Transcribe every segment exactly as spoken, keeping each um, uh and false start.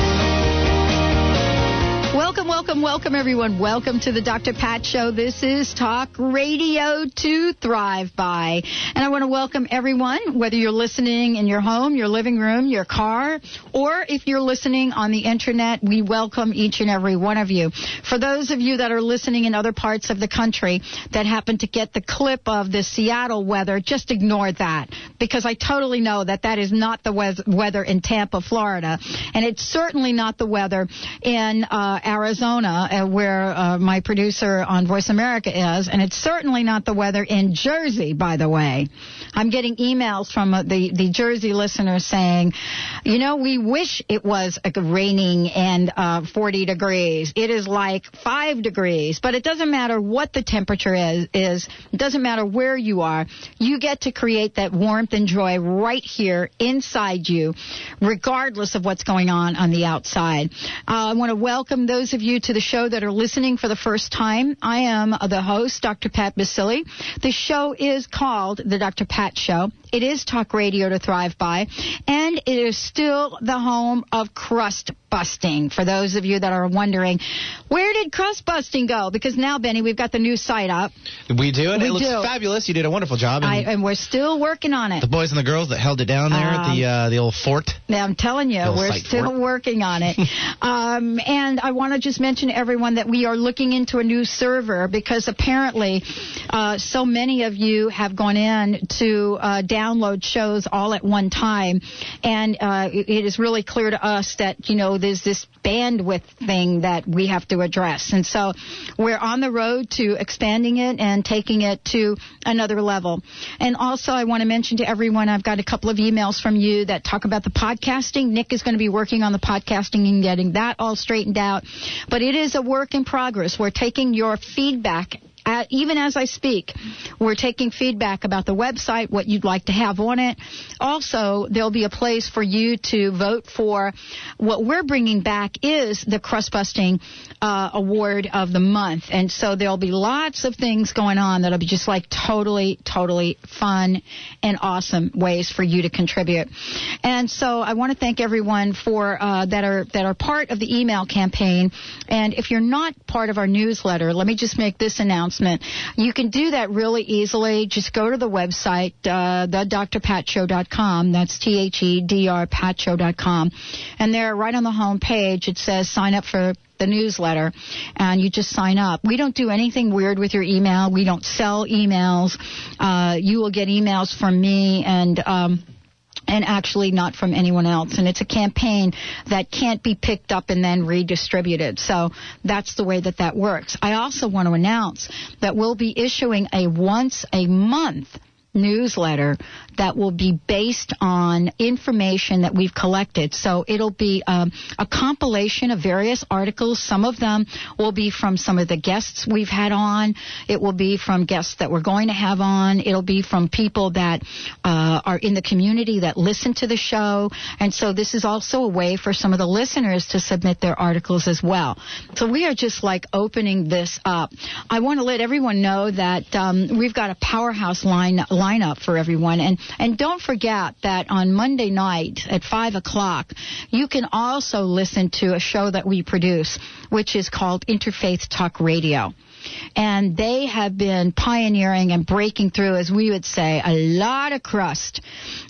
Welcome, welcome, welcome, everyone. Welcome to the Doctor Pat Show. This is Talk Radio to Thrive By. And I want to welcome everyone, whether you're listening in your home, your living room, your car, or if you're listening on the Internet, we welcome each and every one of you. For those of you that are listening in other parts of the country that happen to get the clip of the Seattle weather, just ignore that, because I totally know that that is not the weather in Tampa, Florida, and it's certainly not the weather in uh Arizona, uh, where uh, my producer on Voice America is, and it's certainly not the weather in Jersey, by the way. I'm getting emails from uh, the, the Jersey listeners saying, you know, we wish it was uh, raining and uh, forty degrees. It is like five degrees, but it doesn't matter what the temperature is, is. It doesn't matter where you are. You get to create that warmth and joy right here inside you, regardless of what's going on on the outside. Uh, I want to welcome those of you to the show that are listening for the first time. I am the host, Doctor Pat Basili. The show is called The Doctor Pat Show. It is Talk Radio to Thrive By, and it is still the home of crust busting. For those of you that are wondering, where did crust busting go? Because now, Benny, we've got the new site up. We do, and we it looks do. fabulous. You did a wonderful job. And, I, and we're still working on it. The boys and the girls that held it down there um, at the uh, the old fort. I'm telling you, we're still fort. working on it. um, and I want to just mention to everyone that we are looking into a new server, because apparently uh, so many of you have gone in to uh, download shows all at one time, and uh, it is really clear to us that, you know, there's this bandwidth thing that we have to address. And so we're on the road to expanding it and taking it to another level. And also I want to mention to everyone, I've got a couple of emails from you that talk about the podcasting. Nick is going to be working on the podcasting and getting that all straightened out. But it is a work in progress. We're taking your feedback. Uh, even as I speak, we're taking feedback about the website, what you'd like to have on it. Also, there'll be a place for you to vote for. What we're bringing back is the Crust Busting uh, Award of the Month. And so there'll be lots of things going on that'll be just like totally, totally fun and awesome ways for you to contribute. And so I want to thank everyone for uh, that are that are part of the email campaign. And if you're not part of our newsletter, let me just make this announcement. You can do that really easily. Just go to the website, uh, the dr pat show dot com. That's T H E D R pat show dot com. And there, right on the home page, it says sign up for the newsletter, and you just sign up. We don't do anything weird with your email. We don't sell emails. Uh, you will get emails from me and... Um, And actually not from anyone else. And it's a campaign that can't be picked up and then redistributed. So that's the way that that works. I also want to announce that we'll be issuing a once-a-month newsletter that will be based on information that we've collected. So it'll be um, a compilation of various articles. Some of them will be from some of the guests we've had on. It will be from guests that we're going to have on. It'll be from people that uh, are in the community that listen to the show. And so this is also a way for some of the listeners to submit their articles as well. So we are just like opening this up. I want to let everyone know that um, we've got a powerhouse line lineup for everyone. And and don't forget that on Monday night at five o'clock, you can also listen to a show that we produce, which is called Interfaith Talk Radio. and they have been pioneering and breaking through, as we would say, a lot of crust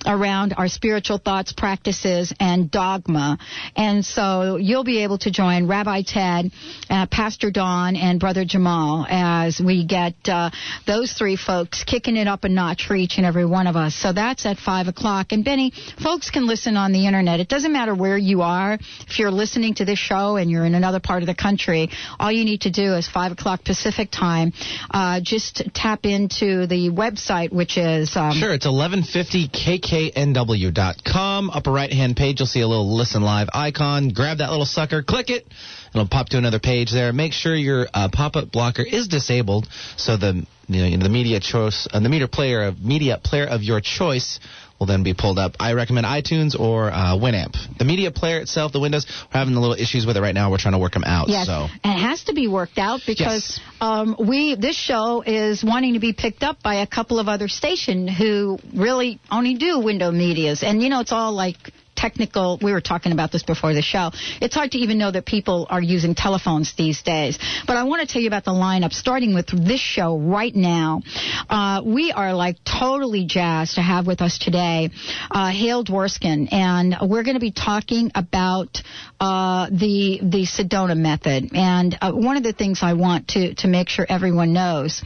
around our spiritual thoughts, practices, and dogma. And so you'll be able to join Rabbi Ted, uh, Pastor Don, and Brother Jamal as we get uh, those three folks kicking it up a notch for each and every one of us. So that's at five o'clock. And, Benny, folks can listen on the Internet. It doesn't matter where you are. If you're listening to this show and you're in another part of the country, all you need to do is five o'clock Pacific time. Uh, just tap into the website, which is... Um, sure, it's eleven fifty K K N W dot com. Upper right-hand page, you'll see a little listen live icon. Grab that little sucker, click it. It'll pop to another page there. Make sure your uh, pop-up blocker is disabled, so the you know, the media choice, uh, the media player of media player of your choice will then be pulled up. I recommend iTunes or uh, Winamp. The media player itself, the Windows, we're having a little issues with it right now. We're trying to work them out. Yes, so. And it has to be worked out because yes. um, we this show is wanting to be picked up by a couple of other stations who really only do window medias, and you know it's all like. Technical, we were talking about this before the show. It's hard to even know that people are using telephones these days. But I want to tell you about the lineup, starting with this show right now. Uh, we are like totally jazzed to have with us today uh, Hale Dwoskin, and we're going to be talking about uh, the the Sedona Method. And uh, one of the things I want to, to make sure everyone knows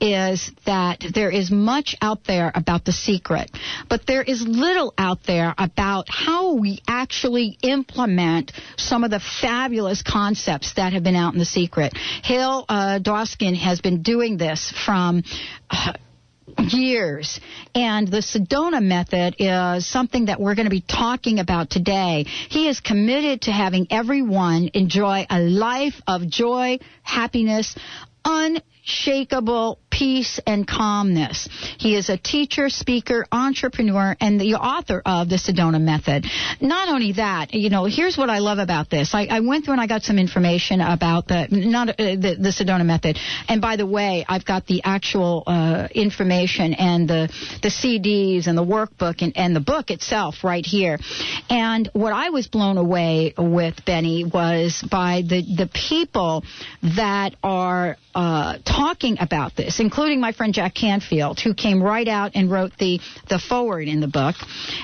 is that there is much out there about The Secret, but there is little out there about how How we actually implement some of the fabulous concepts that have been out in The Secret. Hale uh, Dwoskin has been doing this from... Uh, years. And the Sedona Method is something that we're going to be talking about today. He is committed to having everyone enjoy a life of joy, happiness, unshakable peace and calmness. He is a teacher, speaker, entrepreneur, and the author of the Sedona Method. Not only that, you know, here's what I love about this. I, I went through and I got some information about the not uh, the, the Sedona Method. And by the way, I've got the actual uh, information and the the C Ds and the workbook and, and the book itself right here. And what I was blown away with, Benny, was by the the people that are uh, talking about this, including my friend Jack Canfield, who came right out and wrote the, the foreword in the book,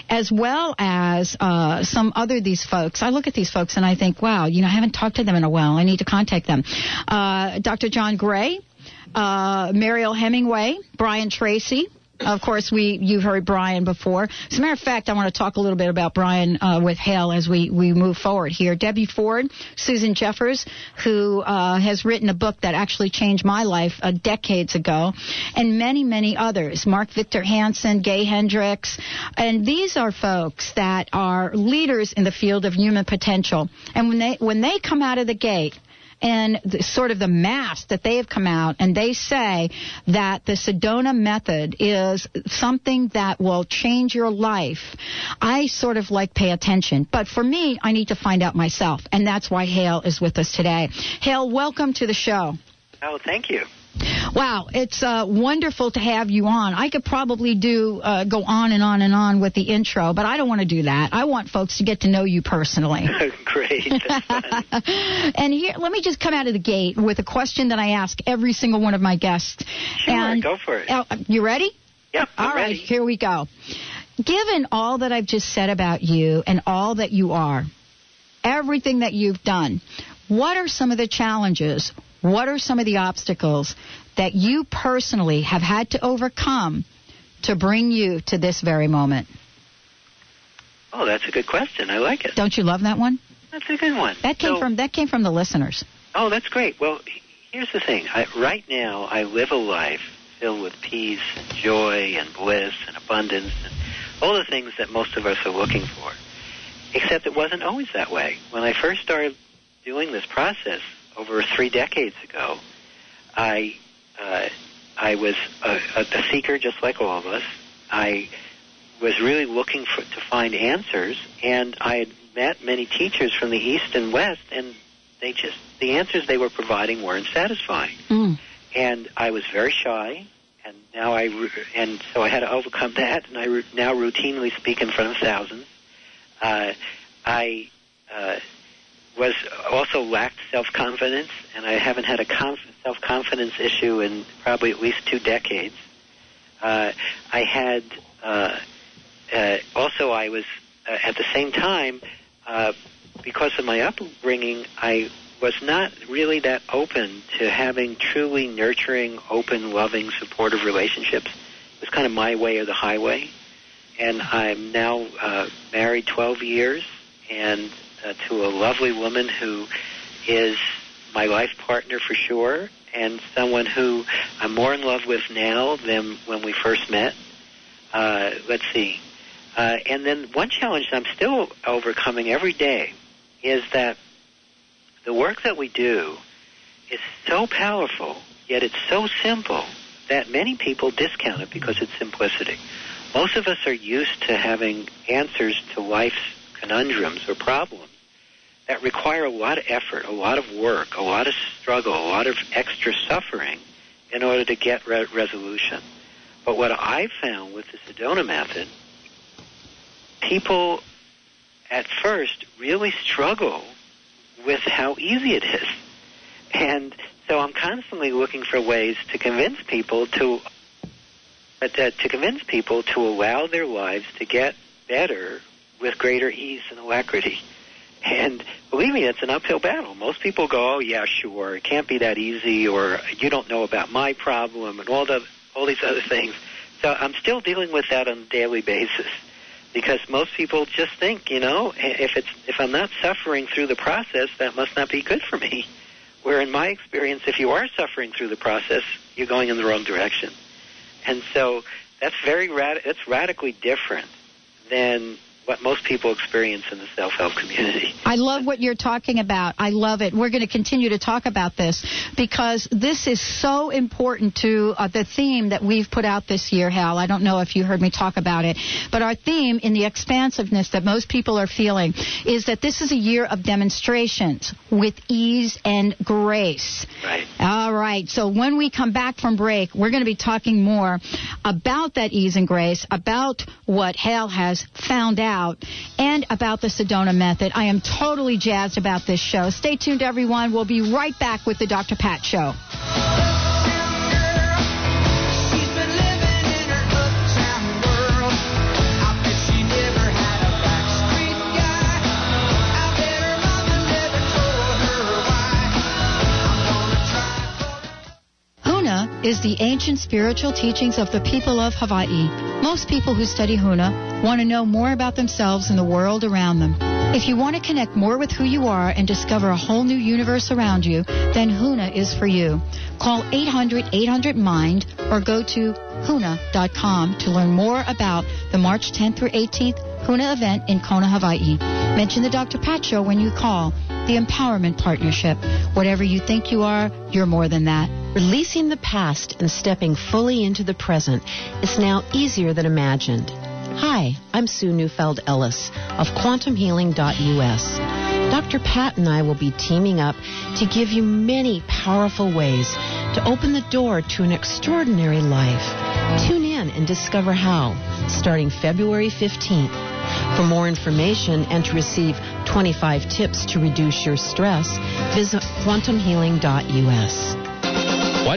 as well as uh, some other these folks. I look at these folks and I think, wow, you know, I haven't talked to them in a while. I need to contact them. Uh, Doctor John Gray, uh, Mariel Hemingway, Brian Tracy. Of course, we you've heard Brian before. As a matter of fact, I want to talk a little bit about Brian uh, with Hale as we, we move forward here. Debbie Ford, Susan Jeffers, who uh, has written a book that actually changed my life uh, decades ago, and many, many others. Mark Victor Hansen, Gay Hendricks. And these are folks that are leaders in the field of human potential. And when they when they come out of the gate, and the, sort of the mass that they have come out, and they say that the Sedona Method is something that will change your life, I sort of like pay attention. But for me, I need to find out myself, and that's why Hale is with us today. Hale, welcome to the show. Oh, thank you. Wow, it's uh, wonderful to have you on. I could probably do uh, go on and on and on with the intro, but I don't want to do that. I want folks to get to know you personally. Great. And here, let me just come out of the gate with a question that I ask every single one of my guests. Sure, and, go for it. Uh, you ready? Yep, I'm All right, ready. Here we go. Given all that I've just said about you and all that you are, everything that you've done, what are some of the challenges? What are some of the obstacles that you personally have had to overcome to bring you to this very moment? Oh, that's a good question. I like it. Don't you love that one? That's a good one. That came so, from that came from the listeners. Oh, that's great. Well, here's the thing. I, right now, I live a life filled with peace and joy and bliss and abundance and all the things that most of us are looking for, except it wasn't always that way. When I first started doing this process, over three decades ago, I uh, I was a, a seeker just like all of us. I was really looking for, to find answers, and I had met many teachers from the East and West, and they just the answers they were providing weren't satisfying. Mm. And I was very shy, and now I and so I had to overcome that, and I now routinely speak in front of thousands. Uh, I. Uh, was also lacked self-confidence, and I haven't had a conf- self-confidence issue in probably at least two decades. Uh, I had uh, uh, also I was uh, at the same time uh, because of my upbringing, I was not really that open to having truly nurturing, open, loving, supportive relationships. It was kind of my way or the highway. And I'm now uh, married twelve years and uh, to a lovely woman who is my life partner for sure, and someone who I'm more in love with now than when we first met. Uh, let's see. Uh, and then one challenge that I'm still overcoming every day is that the work that we do is so powerful, yet it's so simple that many people discount it because it's simplicity. Most of us are used to having answers to life's conundrums or problems that require a lot of effort, a lot of work, a lot of struggle, a lot of extra suffering in order to get re- resolution. But what I found with the Sedona Method, people at first really struggle with how easy it is. And so I'm constantly looking for ways to convince people to but uh, to convince people to allow their lives to get better with greater ease and alacrity. And believe me, it's an uphill battle. Most people go, oh, yeah, sure, it can't be that easy, or you don't know about my problem, and all the all these other things. So I'm still dealing with that on a daily basis because most people just think, you know, if it's if I'm not suffering through the process, that must not be good for me. Where in my experience, if you are suffering through the process, you're going in the wrong direction. And so that's very rad- that's radically different than what most people experience in the self-help community. I love what you're talking about. I love it. We're going to continue to talk about this because this is so important to uh, the theme that we've put out this year, Hal. I don't know if you heard me talk about it, but our theme in the expansiveness that most people are feeling is that this is a year of demonstrations with ease and grace. Right. All right. So when we come back from break, we're going to be talking more about that ease and grace, about what Hal has found out, and about the Sedona Method. I am totally jazzed about this show. Stay tuned, everyone. We'll be right back with the Doctor Pat Show. Is the ancient spiritual teachings of the people of Hawaii. Most people who study Huna want to know more about themselves and the world around them. If you want to connect more with who you are and discover a whole new universe around you, then Huna is for you. Call eight hundred eight hundred MIND or go to huna dot com to learn more about the March tenth through eighteenth Huna event in Kona, Hawaii. Mention the Doctor Pat Show when you call. The Empowerment Partnership. Whatever you think you are, you're more than that. Releasing the past and stepping fully into the present is now easier than imagined. Hi, I'm Sue Neufeld-Ellis of Quantum Healing dot U S. Doctor Pat and I will be teaming up to give you many powerful ways to open the door to an extraordinary life. Tune in and discover how, starting February fifteenth. For more information and to receive twenty-five tips to reduce your stress, visit Quantum Healing dot U S. Why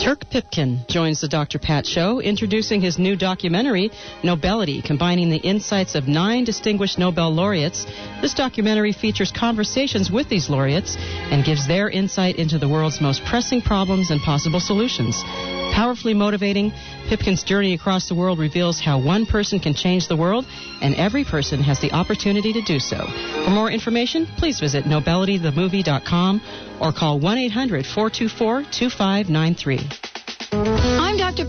Turk Pipkin joins the Doctor Pat Show, introducing his new documentary, Nobility, combining the insights of nine distinguished Nobel laureates. This documentary features conversations with these laureates and gives their insight into the world's most pressing problems and possible solutions. Powerfully motivating, Pipkin's journey across the world reveals how one person can change the world, and every person has the opportunity to do so. For more information, please visit nobility the movie dot com or call one eight hundred, four two four, two five nine three. I'm Doctor Doctor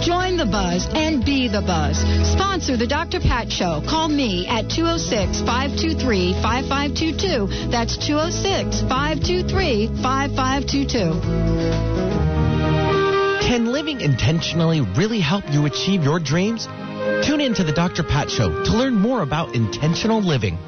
Join the buzz and be the buzz. Sponsor The Doctor Pat Show. Call me at two oh six, five two three, five five two two. That's two oh six, five two three, five five two two. Can living intentionally really help you achieve your dreams? Tune in to The Doctor Pat Show to learn more about intentional living.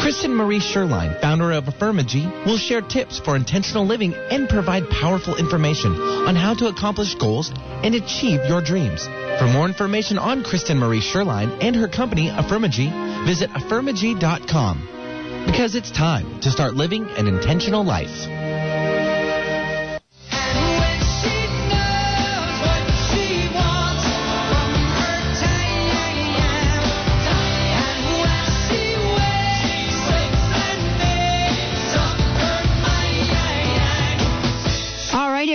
Kristen Marie Sherline, founder of Affirmagy, will share tips for intentional living and provide powerful information on how to accomplish goals and achieve your dreams. For more information on Kristen Marie Sherline and her company, Affirmagy, visit affirmagy dot com. Because it's time to start living an intentional life.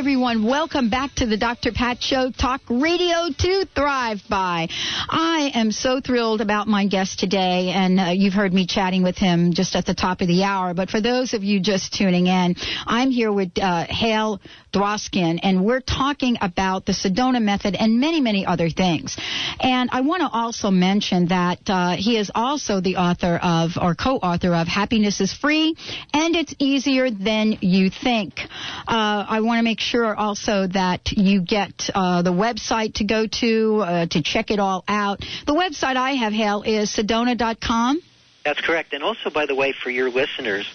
Everyone, welcome back to the Doctor Pat Show, Talk Radio to Thrive By. I am so thrilled about my guest today, and uh, you've heard me chatting with him just at the top of the hour. But for those of you just tuning in, I'm here with uh, Hale Dwoskin, and we're talking about the Sedona Method and many, many other things. And I want to also mention that uh, he is also the author of, or co-author of, Happiness is Free and It's Easier Than You Think. Uh, I want to make sure Sure also that you get uh, the website to go to uh, to check it all out. The website I have, Hale, is sedona dot com. That's correct. And also, by the way, for your listeners,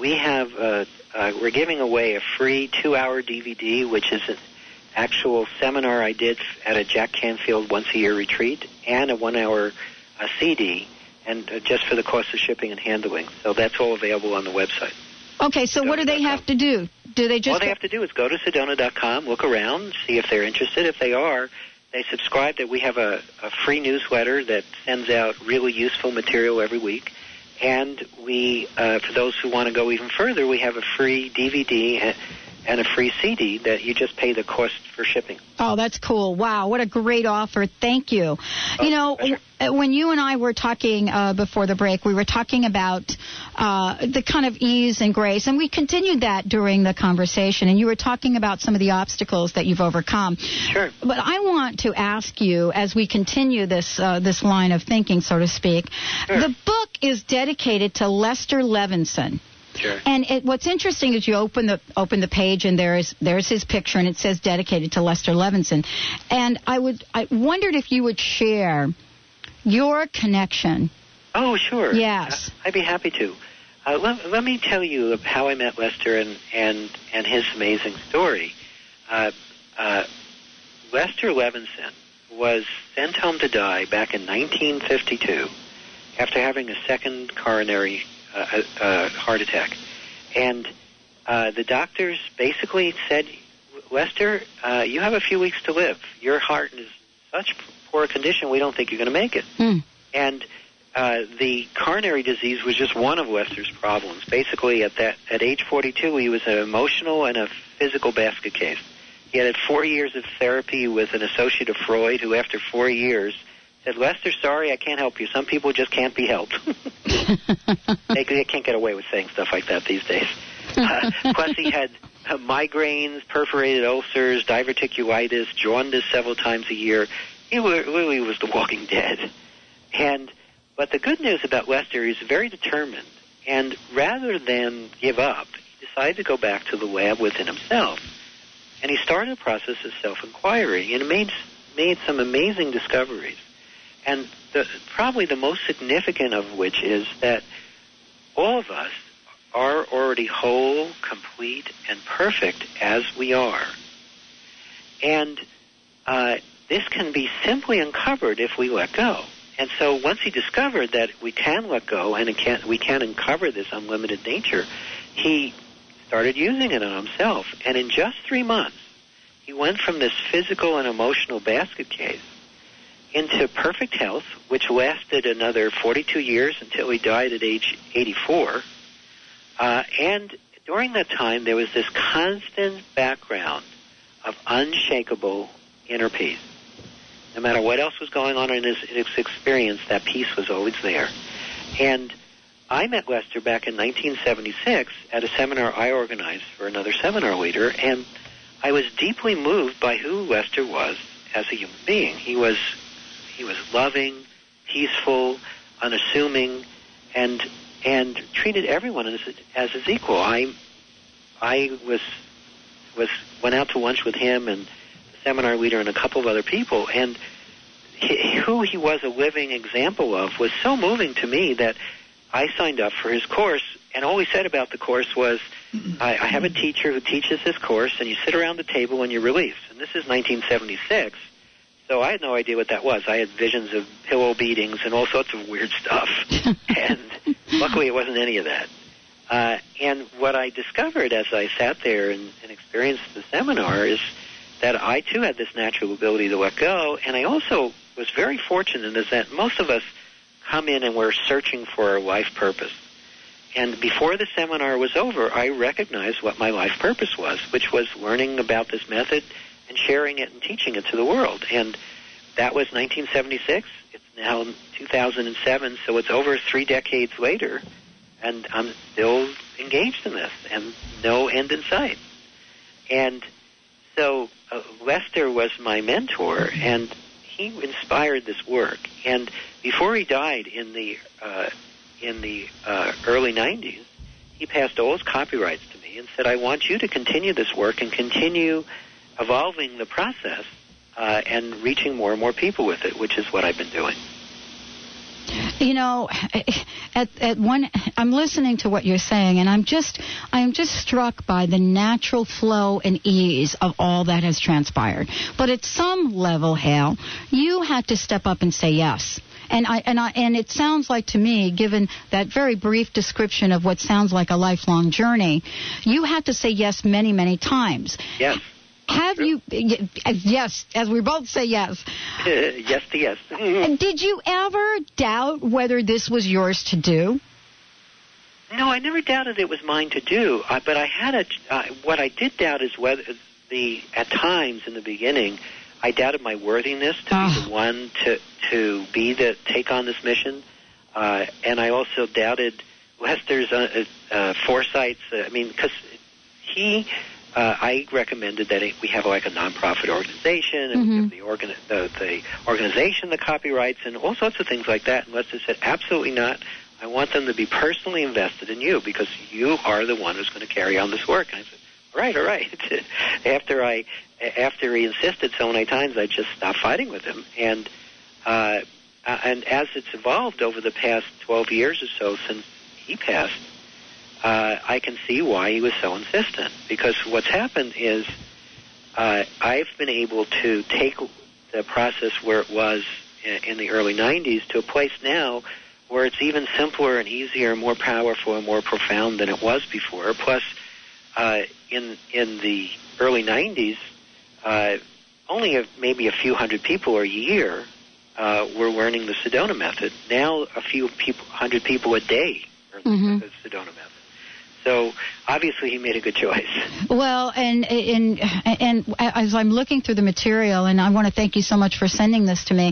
we have uh, uh, we're giving away a free two-hour D V D, which is an actual seminar I did at a Jack Canfield once-a-year retreat, and a one-hour uh, C D, and uh, just for the cost of shipping and handling. So that's all available on the website. Okay, so what do they have to do? Do they just All they have to do is go to sedona dot com, look around, see if they're interested. If they are, they subscribe. That we have a, a free newsletter that sends out really useful material every week. And we, uh, for those who want to go even further, we have a free D V D and a free C D that you just pay the cost for shipping. Oh, that's cool. Wow, what a great offer. Thank you. Oh, you know, pleasure. When you and I were talking uh, before the break, we were talking about uh, the kind of ease and grace, and we continued that during the conversation, and you were talking about some of the obstacles that you've overcome. Sure. But I want to ask you, as we continue this, uh, this line of thinking, so to speak, sure. The book is dedicated to Lester Levenson. Sure. And it, what's interesting is you open the open the page and there is there's his picture, and it says dedicated to Lester Levenson. And I would I wondered if you would share your connection. Oh, sure. Yes, I'd be happy to. Uh, let, let me tell you how I met Lester and and, and his amazing story. Uh, uh, Lester Levenson was sent home to die back in nineteen fifty-two after having a second coronary. Uh, uh, heart attack, and uh, the doctors basically said, Lester, uh, you have a few weeks to live. Your heart is in such poor condition, we don't think you're going to make it. Mm. And uh, the coronary disease was just one of Lester's problems. Basically, at that at age forty-two, he was an emotional and a physical basket case. He had four years of therapy with an associate of Freud, who after four years said, Lester, sorry, I can't help you. Some people just can't be helped. they, they can't get away with saying stuff like that these days. Uh, plus, he had uh, migraines, perforated ulcers, diverticulitis, jaundice several times a year. He really was the walking dead. And but the good news about Lester, he's very determined. And rather than give up, he decided to go back to the lab within himself. And he started a process of self-inquiry and made, made some amazing discoveries. And the, probably the most significant of which is that all of us are already whole, complete, and perfect as we are. And uh, this can be simply uncovered if we let go. And so once he discovered that we can let go and it can, we can uncover this unlimited nature, he started using it on himself. And in just three months, he went from this physical and emotional basket case into perfect health, which lasted another forty-two years until he died at age eighty-four, uh, and during that time, there was this constant background of unshakable inner peace. No matter what else was going on in his, in his experience, that peace was always there. And I met Lester back in nineteen seventy-six at a seminar I organized for another seminar leader, and I was deeply moved by who Lester was as a human being. He was he was loving, peaceful, unassuming, and and treated everyone as as his equal. I I was was went out to lunch with him and the seminar leader and a couple of other people, and he, who he was a living example of was so moving to me that I signed up for his course. And all he said about the course was, I, I have a teacher who teaches this course, and you sit around the table and you're released. And this is nineteen seventy-six, so I had no idea what that was. I had visions of pillow beatings and all sorts of weird stuff. And luckily it wasn't any of that. Uh, and what I discovered as I sat there and, and experienced the seminar is that I, too, had this natural ability to let go. And I also was very fortunate in that most of us come in and we're searching for our life purpose. And before the seminar was over, I recognized what my life purpose was, which was learning about this method and sharing it and teaching it to the world. And that was nineteen seventy-six. It's now two thousand seven, so it's over three decades later, and I'm still engaged in this, and no end in sight. And so uh, Lester was my mentor, and he inspired this work. And before he died in the... Uh, in the uh, early nineties, he passed all his copyrights to me and said, I want you to continue this work and continue evolving the process uh, and reaching more and more people with it, which is what I've been doing. You know, at, at one, I'm listening to what you're saying, and I'm just, I'm just struck by the natural flow and ease of all that has transpired. But at some level, Hale, you had to step up and say yes. And I and I and it sounds like to me, given that very brief description of what sounds like a lifelong journey, you had to say yes many, many times. Yes. Have True. you? Yes, as we both say yes. Uh, yes to yes. Mm-hmm. Did you ever doubt whether this was yours to do? No, I never doubted it was mine to do. Uh, but I had a. Uh, what I did doubt is whether the at times in the beginning. I doubted my worthiness to oh. be the one to to be the take on this mission, uh, and I also doubted Lester's uh, uh, foresights. Uh, I mean, because he, uh, I recommended that it, we have like a nonprofit organization, and mm-hmm. we give the, organ, the the organization the copyrights and all sorts of things like that. And Lester said, absolutely not. I want them to be personally invested in you because you are the one who's going to carry on this work. And I said, all right, all right. After I. After he insisted so many times, I just stopped fighting with him. And uh, and as it's evolved over the past twelve years or so since he passed, uh, I can see why he was so insistent. Because what's happened is uh, I've been able to take the process where it was in the early nineties to a place now where it's even simpler and easier and more powerful and more profound than it was before. Plus, uh, in in the early nineties, Uh, only a, maybe a few hundred people a year uh, were learning the Sedona Method. Now a few people, hundred people a day are learning mm-hmm. the Sedona Method. So obviously he made a good choice. Well, and, and and as I'm looking through the material, and I want to thank you so much for sending this to me,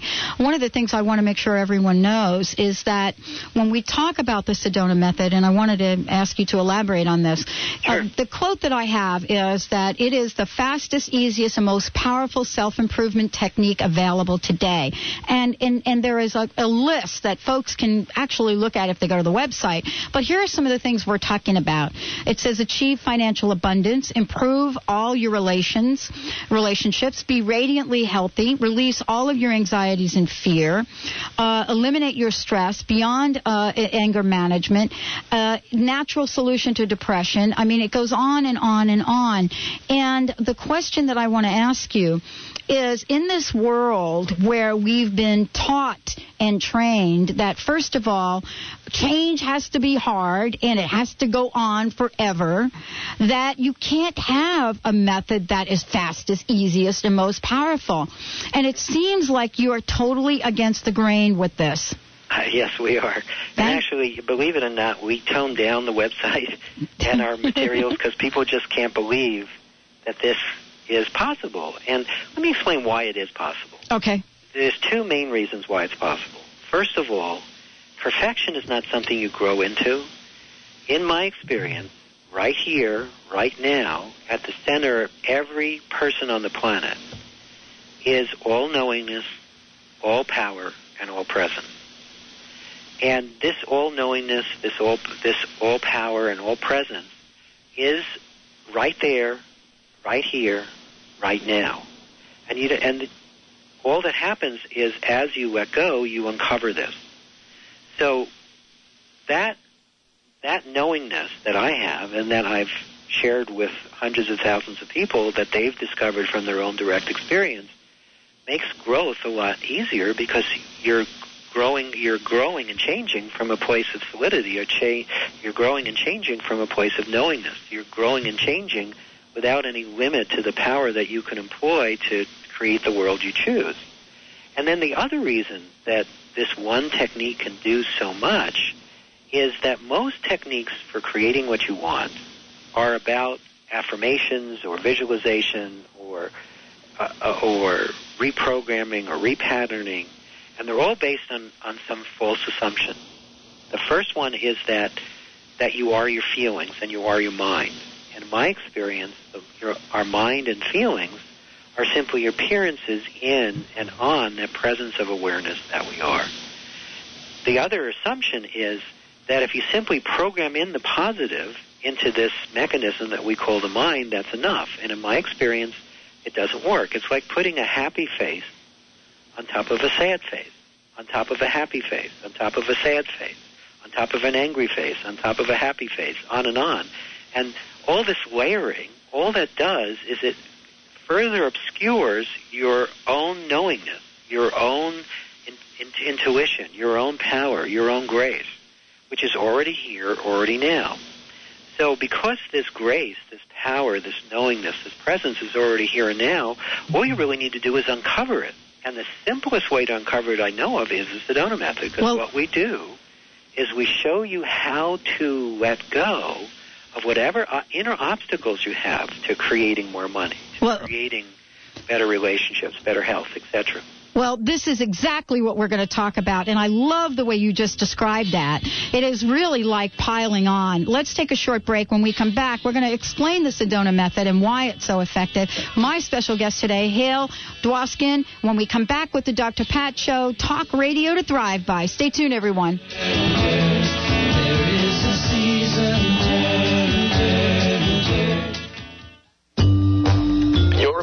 one of the things I want to make sure everyone knows is that when we talk about the Sedona Method, and I wanted to ask you to elaborate on this, sure. uh, the quote that I have is that it is the fastest, easiest, and most powerful self-improvement technique available today. And, and, and there is a, a list that folks can actually look at if they go to the website. But here are some of the things we're talking about. It says achieve financial abundance, improve all your relations, relationships, be radiantly healthy, release all of your anxieties and fear, uh, eliminate your stress, beyond uh, anger management, uh, natural solution to depression. I mean, it goes on and on and on. And the question that I want to ask you is, in this world where we've been taught and trained that, first of all, change has to be hard and it has to go on forever, that you can't have a method that is fastest, easiest, and most powerful. And it seems like you are totally against the grain with this. Uh, yes, we are. And actually, believe it or not, we toned down the website and our materials because people just can't believe that this is possible. And let me explain why it is possible. Okay. There's two main reasons why it's possible. First of all, perfection is not something you grow into. In my experience, right here, right now, at the center of every person on the planet is all-knowingness, all-power, and all-presence. And this all-knowingness, this all, this all-power and all-presence is right there, right here, right now. And, you, and all that happens is as you let go, you uncover this. So that that knowingness that I have and that I've shared with hundreds of thousands of people that they've discovered from their own direct experience makes growth a lot easier because you're growing, you're growing and changing from a place of solidity. Or cha- you're growing and changing from a place of knowingness. You're growing and changing without any limit to the power that you can employ to create the world you choose. And then the other reason that this one technique can do so much is that most techniques for creating what you want are about affirmations or visualization or uh, or reprogramming or repatterning, and they're all based on, on some false assumption. The first one is that that you are your feelings and you are your mind. In my experience, your, our mind and feelings are simply appearances in and on that presence of awareness that we are. The other assumption is that if you simply program in the positive into this mechanism that we call the mind, that's enough. And in my experience, it doesn't work. It's like putting a happy face on top of a sad face, on top of a happy face, on top of a sad face, on top of an angry face, on top of a happy face, on and on. And all this layering, all that does is it further obscures your own knowingness, your own in, in, intuition, your own power, your own grace, which is already here, already now. So because this grace, this power, this knowingness, this presence is already here and now, all you really need to do is uncover it. And the simplest way to uncover it I know of is the Sedona Method, because well, what we do is we show you how to let go of whatever inner obstacles you have to creating more money, to well, creating better relationships, better health, et cetera. Well, this is exactly what we're going to talk about, and I love the way you just described that. It is really like piling on. Let's take a short break. When we come back, we're going to explain the Sedona Method and why it's so effective. My special guest today, Hale Dwoskin. When we come back with the Doctor Pat Show, talk radio to thrive by. Stay tuned, everyone. There is a season. Your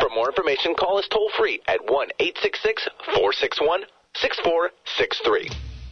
For more information, call us toll-free at one eight six six, four six one, six four six three.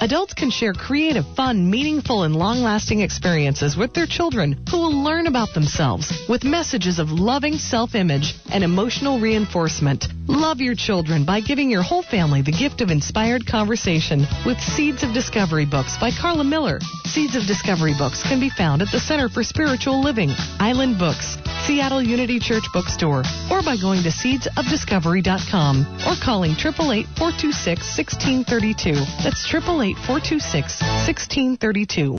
Adults can share creative, fun, meaningful, and long-lasting experiences with their children who will learn about themselves with messages of loving self-image and emotional reinforcement. Love your children by giving your whole family the gift of inspired conversation with Seeds of Discovery books by Carla Miller. Seeds of Discovery books can be found at the Center for Spiritual Living, Island Books, Seattle Unity Church Bookstore, or by going to seeds of discovery dot com or calling eight eight eight, four two six, one six three two. That's eight eight eight, four two six, one six three two.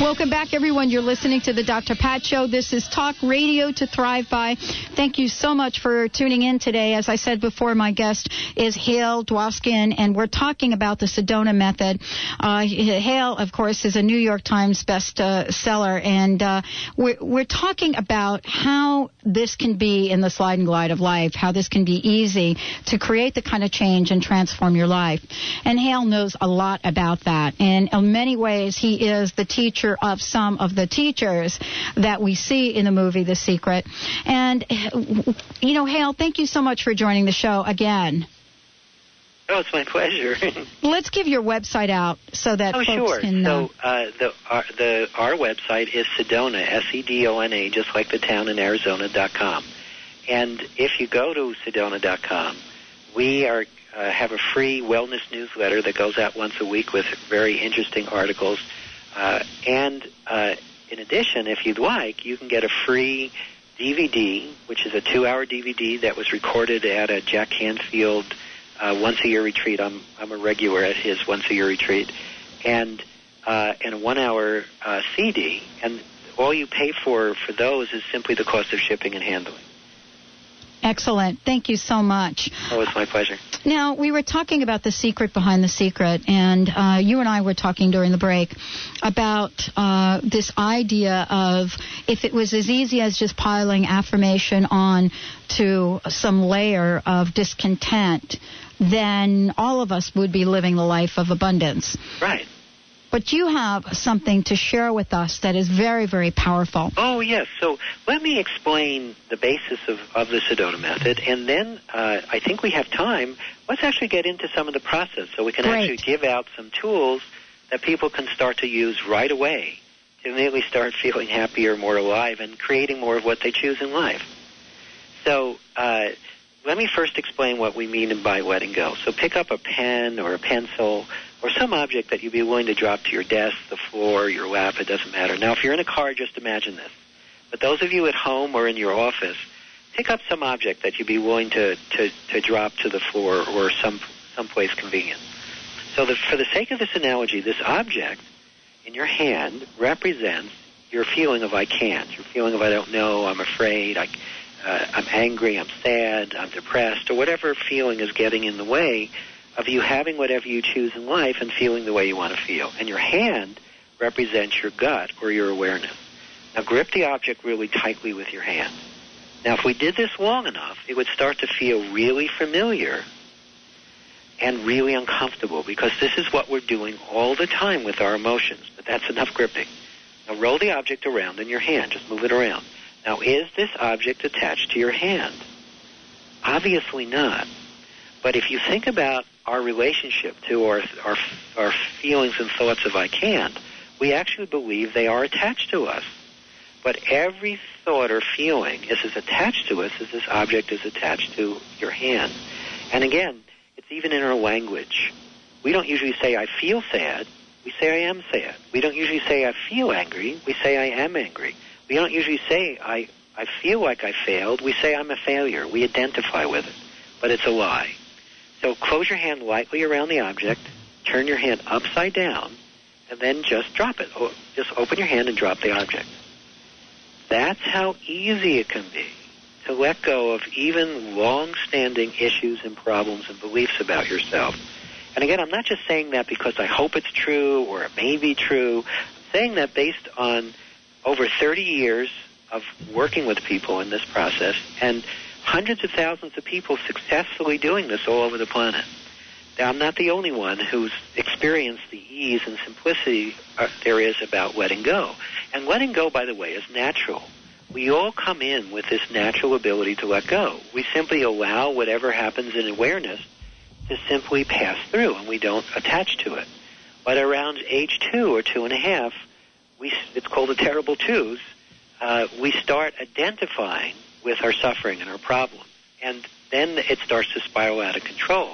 Welcome back, everyone. You're listening to the Doctor Pat Show. This is Talk Radio to Thrive By. Thank you so much for tuning in today. As I said before, my guest is Hale Dwoskin, and we're talking about the Sedona Method. Uh, Hale, of course, is a New York Times bestseller, uh, and uh, we're, we're talking about how this can be in the slide and glide of life, how this can be easy to create the kind of change and transform your life. And Hale knows a lot about that, and in many ways, he is the teacher of some of the teachers that we see in the movie The Secret. And, you know, Hale, thank you so much for joining the show again. Oh, it's my pleasure. Let's give your website out so that oh, folks sure. can know. So uh, the, our, the, our website is Sedona, S E D O N A, just like the town in Arizona, dot com. And if you go to Sedona dot com, we are uh, have a free wellness newsletter that goes out once a week with very interesting articles. Uh, and uh, in addition, if you'd like, you can get a free D V D, which is a two-hour D V D that was recorded at a Jack Canfield uh, once-a-year retreat. I'm I'm a regular at his once-a-year retreat, and uh, and a one-hour uh, C D. And all you pay for for those is simply the cost of shipping and handling. Excellent. Thank you so much. Oh, it's my pleasure. Now, we were talking about the secret behind the secret, and uh, you and I were talking during the break about uh, this idea of if it was as easy as just piling affirmation on to some layer of discontent, then all of us would be living the life of abundance. Right. But you have something to share with us that is very, very powerful. Oh, yes. So let me explain the basis of, of the Sedona Method, and then uh, I think we have time. Let's actually get into some of the process so we can Great. actually give out some tools that people can start to use right away to immediately start feeling happier, more alive, and creating more of what they choose in life. So uh, let me first explain what we mean by letting go. So pick up a pen or a pencil or some object that you'd be willing to drop to your desk, the floor, your lap, it doesn't matter. Now, if you're in a car, just imagine this. But those of you at home or in your office, pick up some object that you'd be willing to, to, to drop to the floor or some someplace convenient. So the, for the sake of this analogy, this object in your hand represents your feeling of I can't, your feeling of I don't know, I'm afraid, I, uh, I'm angry, I'm sad, I'm depressed, or whatever feeling is getting in the way of you having whatever you choose in life and feeling the way you want to feel. And your hand represents your gut or your awareness. Now, grip the object really tightly with your hand. Now, if we did this long enough, it would start to feel really familiar and really uncomfortable because this is what we're doing all the time with our emotions. But that's enough gripping. Now, roll the object around in your hand. Just move it around. Now, is this object attached to your hand? Obviously not. But if you think about our relationship to our, our our feelings and thoughts of I can't, we actually believe they are attached to us. But every thought or feeling is as attached to us as this object is attached to your hand. And again, it's even in our language. We don't usually say, I feel sad. We say, I am sad. We don't usually say, I feel angry. We say, I am angry. We don't usually say, I, I feel like I failed. We say, I'm a failure. We identify with it. But it's a lie. So close your hand lightly around the object, turn your hand upside down, and then just drop it. Just open your hand and drop the object. That's how easy it can be to let go of even long-standing issues and problems and beliefs about yourself. And again, I'm not just saying that because I hope it's true or it may be true. I'm saying that based on over thirty years of working with people in this process and hundreds of thousands of people successfully doing this all over the planet. Now, I'm not the only one who's experienced the ease and simplicity there is about letting go. And letting go, by the way, is natural. We all come in with this natural ability to let go. We simply allow whatever happens in awareness to simply pass through, and we don't attach to it. But around age two or two and a half, we, it's called the terrible twos, uh, we start identifying with our suffering and our problem. And then it starts to spiral out of control.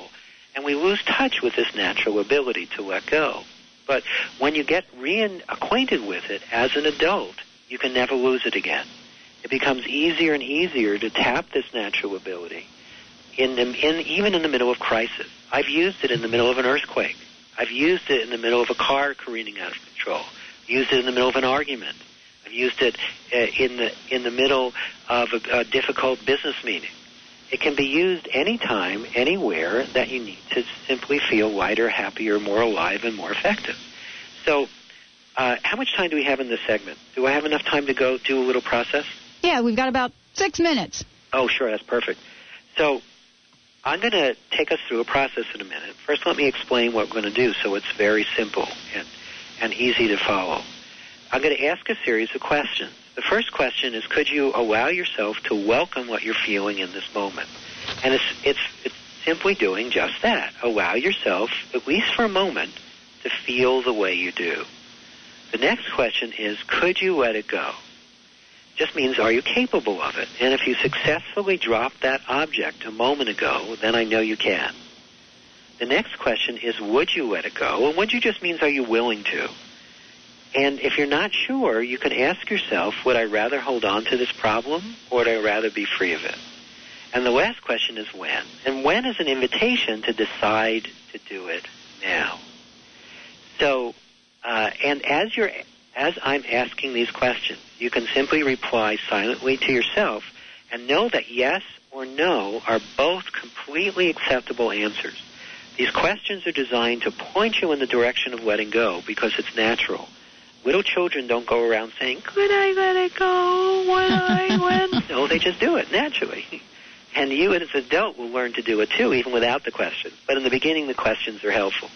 And we lose touch with this natural ability to let go. But when you get reacquainted with it as an adult, you can never lose it again. It becomes easier and easier to tap this natural ability, in the, in, even in the middle of crisis. I've used it in the middle of an earthquake. I've used it in the middle of a car careening out of control. I've used it in the middle of an argument. I've used it uh, in the in the middle of a, a difficult business meeting. It can be used anytime, anywhere that you need to simply feel lighter, happier, more alive, and more effective. So uh, how much time do we have in this segment? Do I have enough time to go do a little process? Yeah, we've got about six minutes. Oh, sure, that's perfect. So I'm going to take us through a process in a minute. First, let me explain what we're going to do so it's very simple and, and easy to follow. I'm going to ask a series of questions. The first question is, could you allow yourself to welcome what you're feeling in this moment? And it's, it's, it's simply doing just that. Allow yourself, at least for a moment, to feel the way you do. The next question is, could you let it go? Just means, are you capable of it? And if you successfully dropped that object a moment ago, then I know you can. The next question is, would you let it go? And would you just means, are you willing to? And if you're not sure, you can ask yourself, would I rather hold on to this problem or would I rather be free of it? And the last question is when. And when is an invitation to decide to do it now. So, uh, and as you're, as I'm asking these questions, you can simply reply silently to yourself and know that yes or no are both completely acceptable answers. These questions are designed to point you in the direction of letting go because it's natural. Little children don't go around saying, could I let it go? Would I win? No, they just do it naturally. And you as an adult will learn to do it too, even without the question. But in the beginning, the questions are helpful.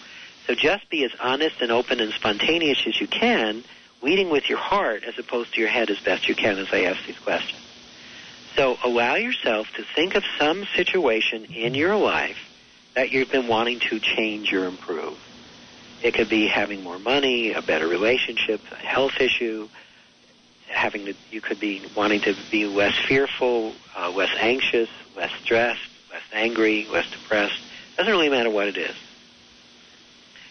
So just be as honest and open and spontaneous as you can, leading with your heart as opposed to your head as best you can as I ask these questions. So allow yourself to think of some situation in your life that you've been wanting to change or improve. It could be having more money, a better relationship, a health issue. Having to, you could be wanting to be less fearful, uh, less anxious, less stressed, less angry, less depressed. Doesn't really matter what it is.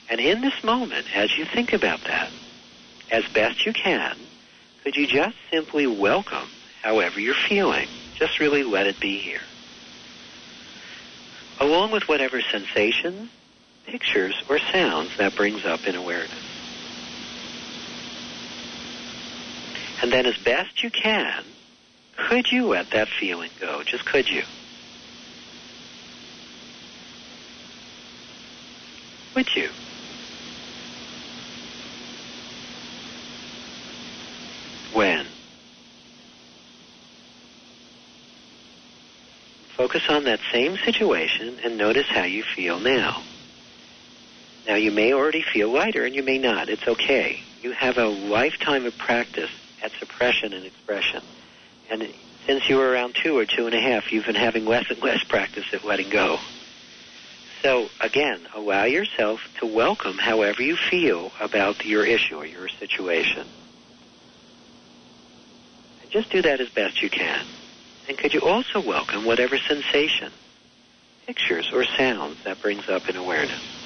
And in this moment, as you think about that, as best you can, could you just simply welcome however you're feeling? Just really let it be here. Along with whatever sensations, pictures or sounds that brings up in awareness. And then as best you can, could you let that feeling go? Just could you? Would you? When? Focus on that same situation and notice how you feel now. Now, you may already feel lighter, and you may not. It's okay. You have a lifetime of practice at suppression and expression. And since you were around two or two and a half, you've been having less and less practice at letting go. So, again, allow yourself to welcome however you feel about your issue or your situation. And just do that as best you can. And could you also welcome whatever sensation, pictures, or sounds that brings up in awareness?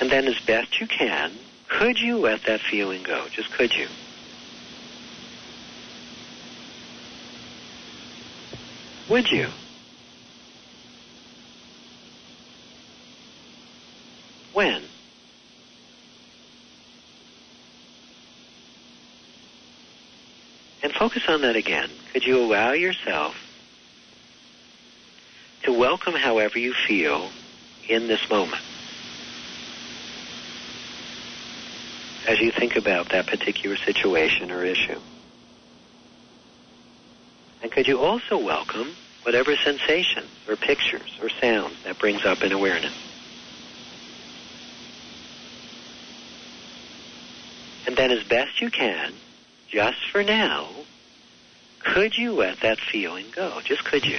And then as best you can, could you let that feeling go? Just could you? Would you? When? focus on that again. Could you allow yourself to welcome however you feel in this moment as you think about that particular situation or issue? And could you also welcome whatever sensations or pictures or sounds that brings up in awareness? And then as best you can, just for now, could you let that feeling go? Just could you?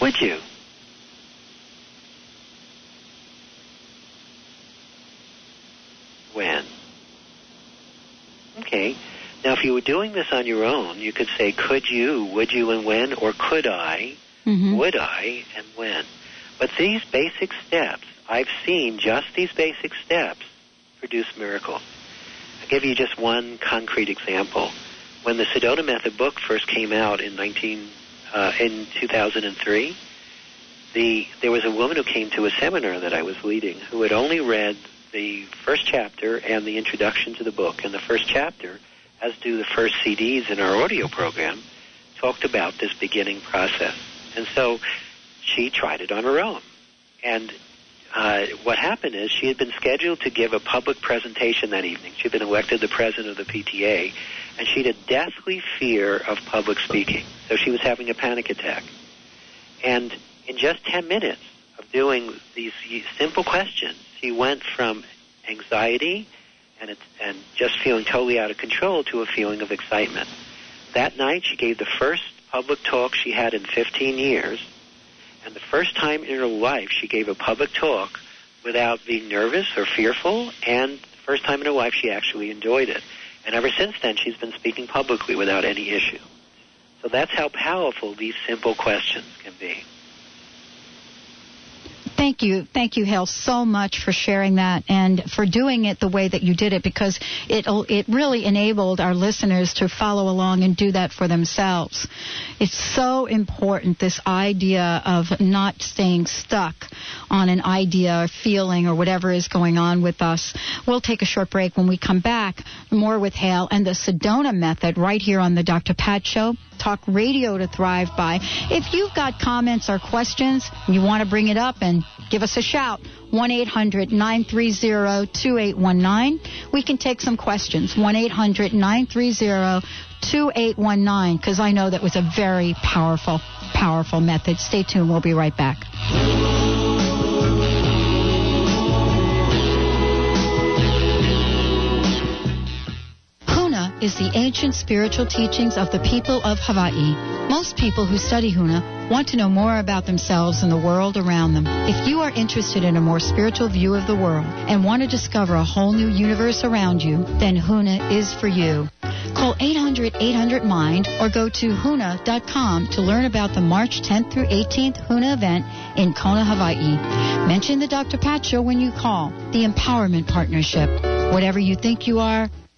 Would you? When? Okay. Now, if you were doing this on your own, you could say, could you, would you, and when, or could I, mm-hmm. would I, and when. But these basic steps, I've seen just these basic steps produce miracles. I'll give you just one concrete example. When the Sedona Method book first came out in nineteen, uh, in two thousand three, the there was a woman who came to a seminar that I was leading who had only read the first chapter and the introduction to the book. And the first chapter, as do the first C Ds in our audio program, talked about this beginning process. And so she tried it on her own. And uh, what happened is she had been scheduled to give a public presentation that evening. She'd been elected the president of the P T A, and she had a deathly fear of public speaking. So she was having a panic attack. And in just ten minutes of doing these simple questions, she went from anxiety And, it's, and just feeling totally out of control to a feeling of excitement. That night, she gave the first public talk she had in fifteen years, and the first time in her life she gave a public talk without being nervous or fearful, and the first time in her life she actually enjoyed it. And ever since then, she's been speaking publicly without any issue. So that's how powerful these simple questions can be. Thank you. Thank you, Hale, so much for sharing that and for doing it the way that you did it, because it it really enabled our listeners to follow along and do that for themselves. It's so important, this idea of not staying stuck on an idea or feeling or whatever is going on with us. We'll take a short break. When we come back, more with Hale and the Sedona Method right here on the Doctor Pat Show. Talk radio to thrive by. If you've got comments or questions, you want to bring it up and give us a shout, one eight hundred nine three zero two eight one nine. We can take some questions, one eight hundred nine three zero two eight one nine, because I know that was a very powerful, powerful method. Stay tuned. We'll be right back. Huna is the ancient spiritual teachings of the people of Hawaii. Most people who study Huna want to know more about themselves and the world around them. If you are interested in a more spiritual view of the world and want to discover a whole new universe around you, then Huna is for you. Call eight hundred eight hundred MIND or go to huna dot com to learn about the March tenth through eighteenth Huna event in Kona, Hawaii. Mention the Doctor Pat Show when you call. The Empowerment Partnership. Whatever you think you are,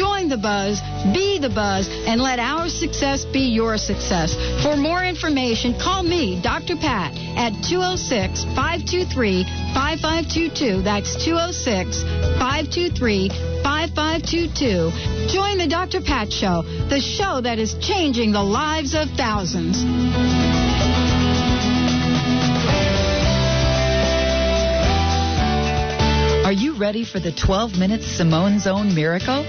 Join the buzz, be the buzz, and let our success be your success. For more information, call me, Doctor Pat, at two oh six, five two three, five five two two. That's two oh six, five two three, five five two two. Join the Doctor Pat Show, the show that is changing the lives of thousands. Are you ready for the twelve-minute Simone Zone miracle?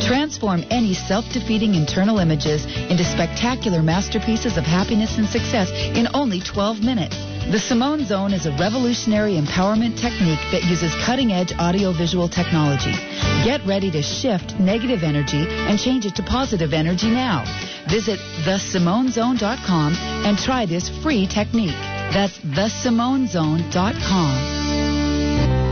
Transform any self-defeating internal images into spectacular masterpieces of happiness and success in only twelve minutes. The Simone Zone is a revolutionary empowerment technique that uses cutting-edge audiovisual technology. Get ready to shift negative energy and change it to positive energy now. Visit the simone zone dot com and try this free technique. That's the simone zone dot com.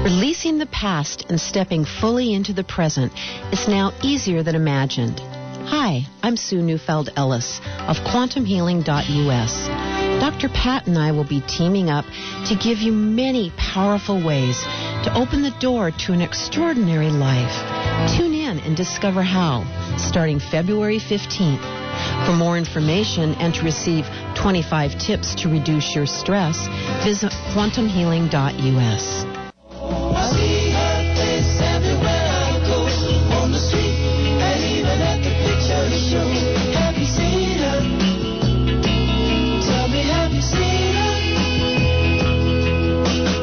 Releasing the past and stepping fully into the present is now easier than imagined. Hi, I'm Sue Neufeld-Ellis of Quantum Healing dot U S. Doctor Pat and I will be teaming up to give you many powerful ways to open the door to an extraordinary life. Tune in and discover how, starting February fifteenth. For more information and to receive twenty-five tips to reduce your stress, visit Quantum Healing dot U S. I see her face everywhere I go, on the street, and even at the picture show. Have you seen her? Tell me, have you seen her?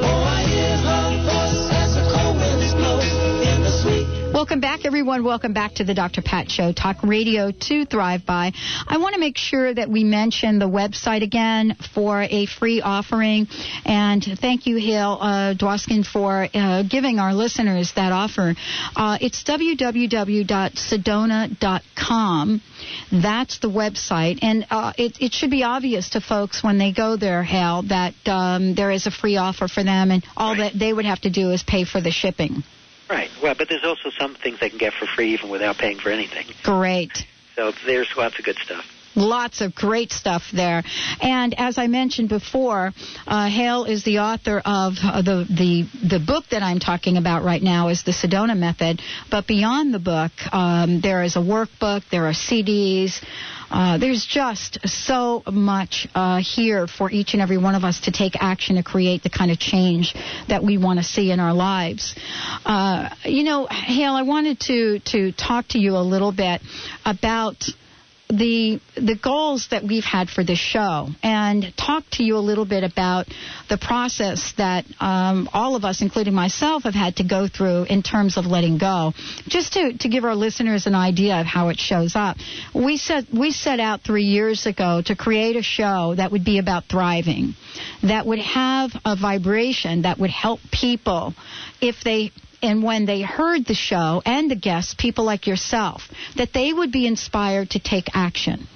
Oh, I hear her voice as the cold winds blow in the sweet. Welcome back, everyone. Welcome back to the Doctor Pat Show, Talk Radio to Thrive By. I want to make sure that we mention the website again for a free offering. And thank you, Hale uh, Dwoskin, for uh, giving our listeners that offer. Uh, it's w w w dot sedona dot com. That's the website. And uh, it, it should be obvious to folks when they go there, Hale, that um, there is a free offer for them. And all that they would have to do is pay for the shipping. Right. Well, but there's also some things they can get for free even without paying for anything. Great. So there's lots of good stuff. Lots of great stuff there. And as I mentioned before, uh, Hale is the author of uh, the, the the book that I'm talking about right now is The Sedona Method. But beyond the book, um, there is a workbook, there are C Ds. Uh, there's just so much uh, here for each and every one of us to take action to create the kind of change that we want to see in our lives. Uh, you know, Hale, I wanted to, to talk to you a little bit about the the goals that we've had for this show, and talk to you a little bit about the process that um, all of us, including myself, have had to go through in terms of letting go, just to, to give our listeners an idea of how it shows up. We set, we set out three years ago to create a show that would be about thriving, that would have a vibration that would help people if they... And when they heard the show and the guests, people like yourself, that they would be inspired to take action.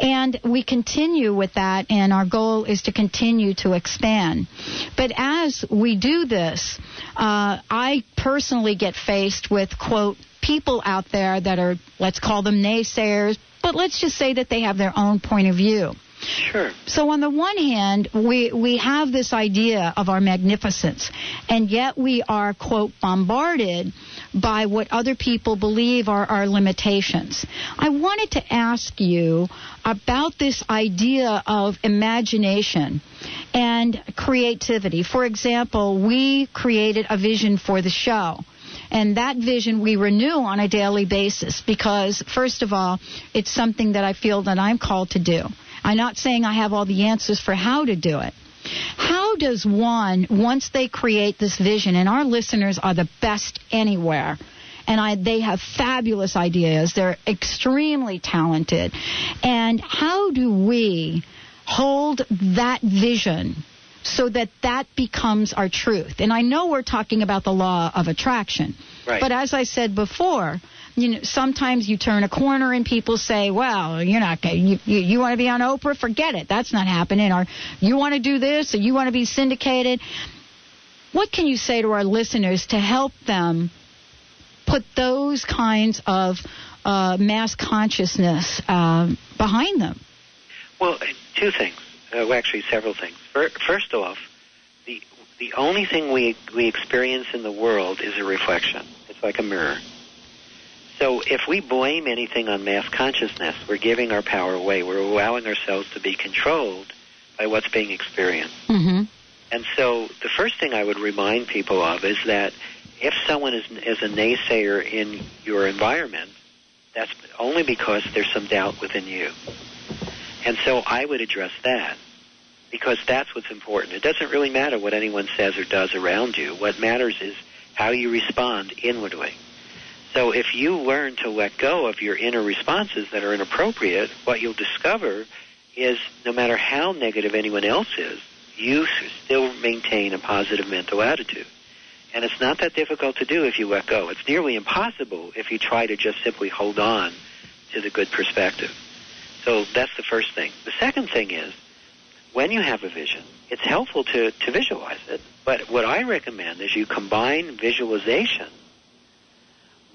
And we continue with that, and our goal is to continue to expand. But as we do this, uh, I personally get faced with, quote, people out there that are, let's call them naysayers, but let's just say that they have their own point of view. Sure. So on the one hand, we, we have this idea of our magnificence, and yet we are, quote, bombarded by what other people believe are our limitations. I wanted to ask you about this idea of imagination and creativity. For example, we created a vision for the show. And that vision we renew on a daily basis because, first of all, it's something that I feel that I'm called to do. I'm not saying I have all the answers for how to do it. How does one, once they create this vision, and our listeners are the best anywhere, and I, they have fabulous ideas, they're extremely talented, and how do we hold that vision so that that becomes our truth? And I know we're talking about the law of attraction, right. But as I said before, you know, sometimes you turn a corner and people say, well, you're not going you, you, you want to be on Oprah? Forget it. That's not happening. Or you want to do this, or you want to be syndicated. What can you say to our listeners to help them put those kinds of uh, mass consciousness uh, behind them? Well, two things. Uh, well, actually, several things. First off, the the only thing we we experience in the world is a reflection. It's like a mirror. So if we blame anything on mass consciousness, we're giving our power away. We're allowing ourselves to be controlled by what's being experienced. Mm-hmm. And so the first thing I would remind people of is that if someone is, is a naysayer in your environment, that's only because there's some doubt within you. And so I would address that because that's what's important. It doesn't really matter what anyone says or does around you. What matters is how you respond inwardly. So if you learn to let go of your inner responses that are inappropriate, what you'll discover is no matter how negative anyone else is, you still maintain a positive mental attitude. And it's not that difficult to do if you let go. It's nearly impossible if you try to just simply hold on to the good perspective. So that's the first thing. The second thing is, when you have a vision, it's helpful to, to visualize it. But what I recommend is you combine visualization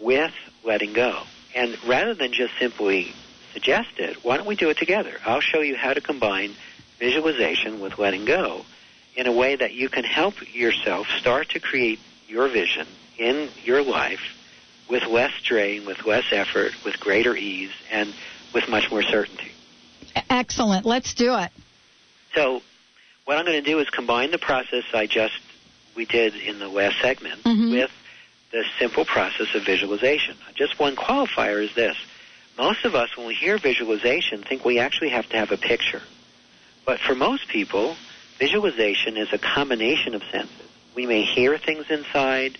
with letting go. And rather than just simply suggest it, why don't we do it together? I'll show you how to combine visualization with letting go in a way that you can help yourself start to create your vision in your life with less strain, with less effort, with greater ease, and with much more certainty. Excellent. Let's do it. So what I'm going to do is combine the process I just, we did in the last segment mm-hmm. with the simple process of visualization. Just one qualifier is this. Most of us, when we hear visualization, think we actually have to have a picture. But for most people, visualization is a combination of senses. We may hear things inside.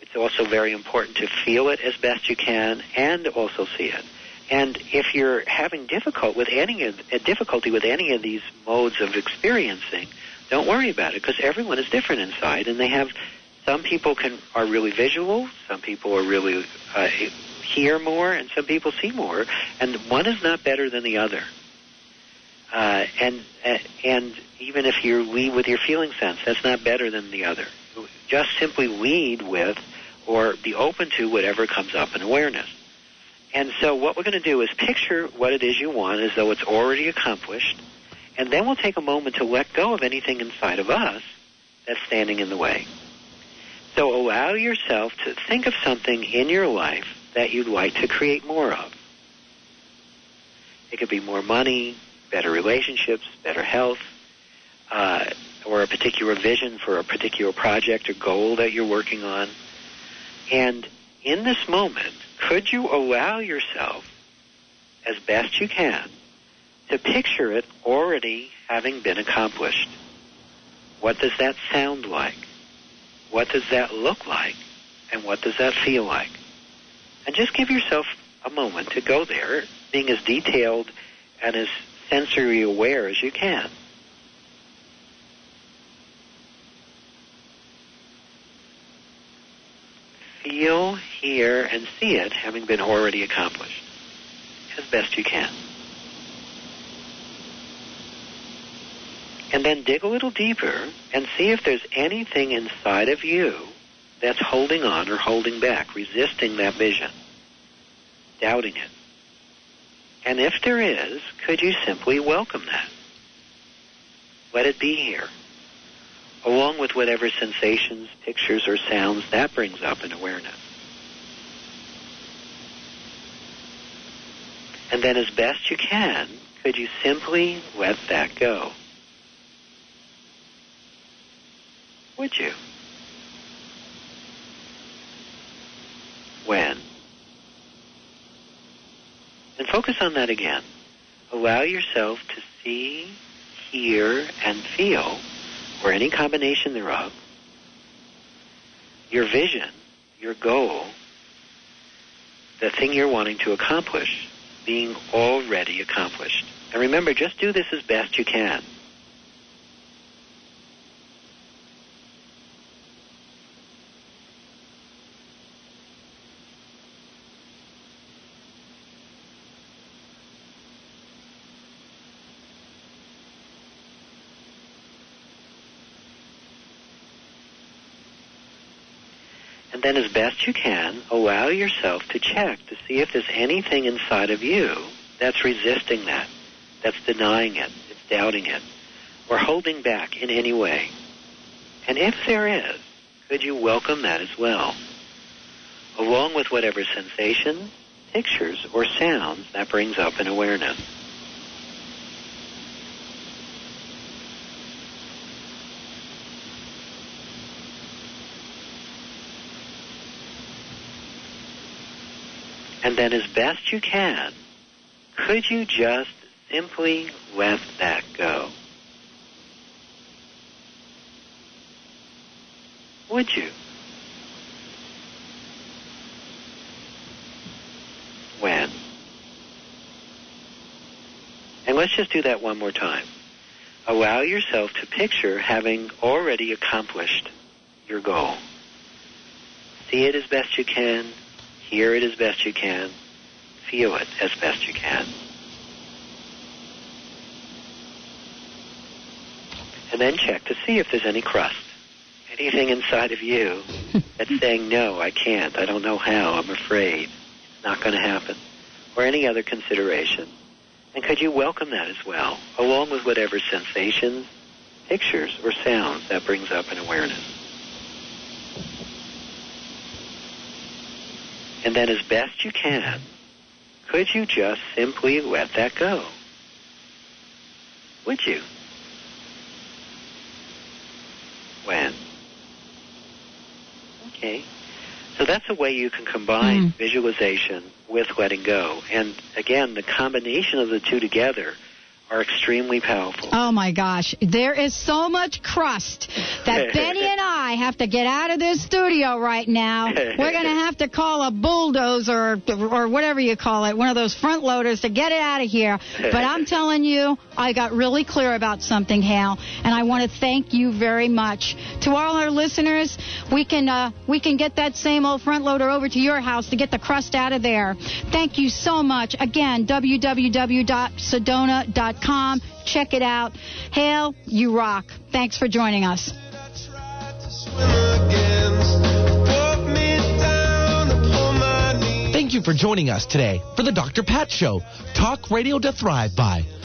It's also very important to feel it as best you can and also see it. And if you're having difficult with any of, uh, difficulty with any of these modes of experiencing, don't worry about it because everyone is different inside, and they have some people can are really visual, some people are really uh, hear more, and some people see more, and one is not better than the other. Uh, and uh, and even if you lead with your feeling sense, that's not better than the other. Just simply lead with or be open to whatever comes up in awareness. And so what we're going to do is picture what it is you want as though it's already accomplished, and then we'll take a moment to let go of anything inside of us that's standing in the way. So allow yourself to think of something in your life that you'd like to create more of. It could be more money, better relationships, better health, uh, or a particular vision for a particular project or goal that you're working on. And in this moment, could you allow yourself, as best you can, to picture it already having been accomplished? What does that sound like? What does that look like? And what does that feel like? And just give yourself a moment to go there, being as detailed and as sensory aware as you can. Feel, hear, and see it having been already accomplished as best you can. And then dig a little deeper and see if there's anything inside of you that's holding on or holding back, resisting that vision, doubting it. And if there is, could you simply welcome that? Let it be here, along with whatever sensations, pictures, or sounds that brings up in awareness. And then as best you can, could you simply let that go? Would you? When? And focus on that again. Allow yourself to see, hear, and feel, or any combination thereof, your vision, your goal, the thing you're wanting to accomplish, being already accomplished. And remember, just do this as best you can. Then as best you can, allow yourself to check to see if there's anything inside of you that's resisting that, that's denying it, that's doubting it, or holding back in any way. And if there is, could you welcome that as well, along with whatever sensations, pictures, or sounds that brings up in awareness? And then as best you can, could you just simply let that go? Would you? let's just do that one more time. Allow yourself to picture having already accomplished your goal. See it as best you can, hear it as best you can, feel it as best you can. And then check to see if there's any crust, anything inside of you that's saying, no, I can't, I don't know how, I'm afraid, it's not going to happen, or any other consideration. And could you welcome that as well, along with whatever sensations, pictures, or sounds that brings up an awareness? And then as best you can, could you just simply let that go? Would you? When? Okay. So that's a way you can combine mm. visualization with letting go. And again, the combination of the two together are extremely powerful. Oh, my gosh. There is so much crust that Benny and I have to get out of this studio right now. We're going to have to call a bulldozer or whatever you call it, one of those front loaders to get it out of here. But I'm telling you, I got really clear about something, Hale, and I want to thank you very much. To all our listeners, we can uh, we can get that same old front loader over to your house to get the crust out of there. Thank you so much. Again, w w w dot sedona dot com. Check it out. Hale, you rock. Thanks for joining us. Thank you for joining us today for the Doctor Pat Show, Talk Radio to Thrive By.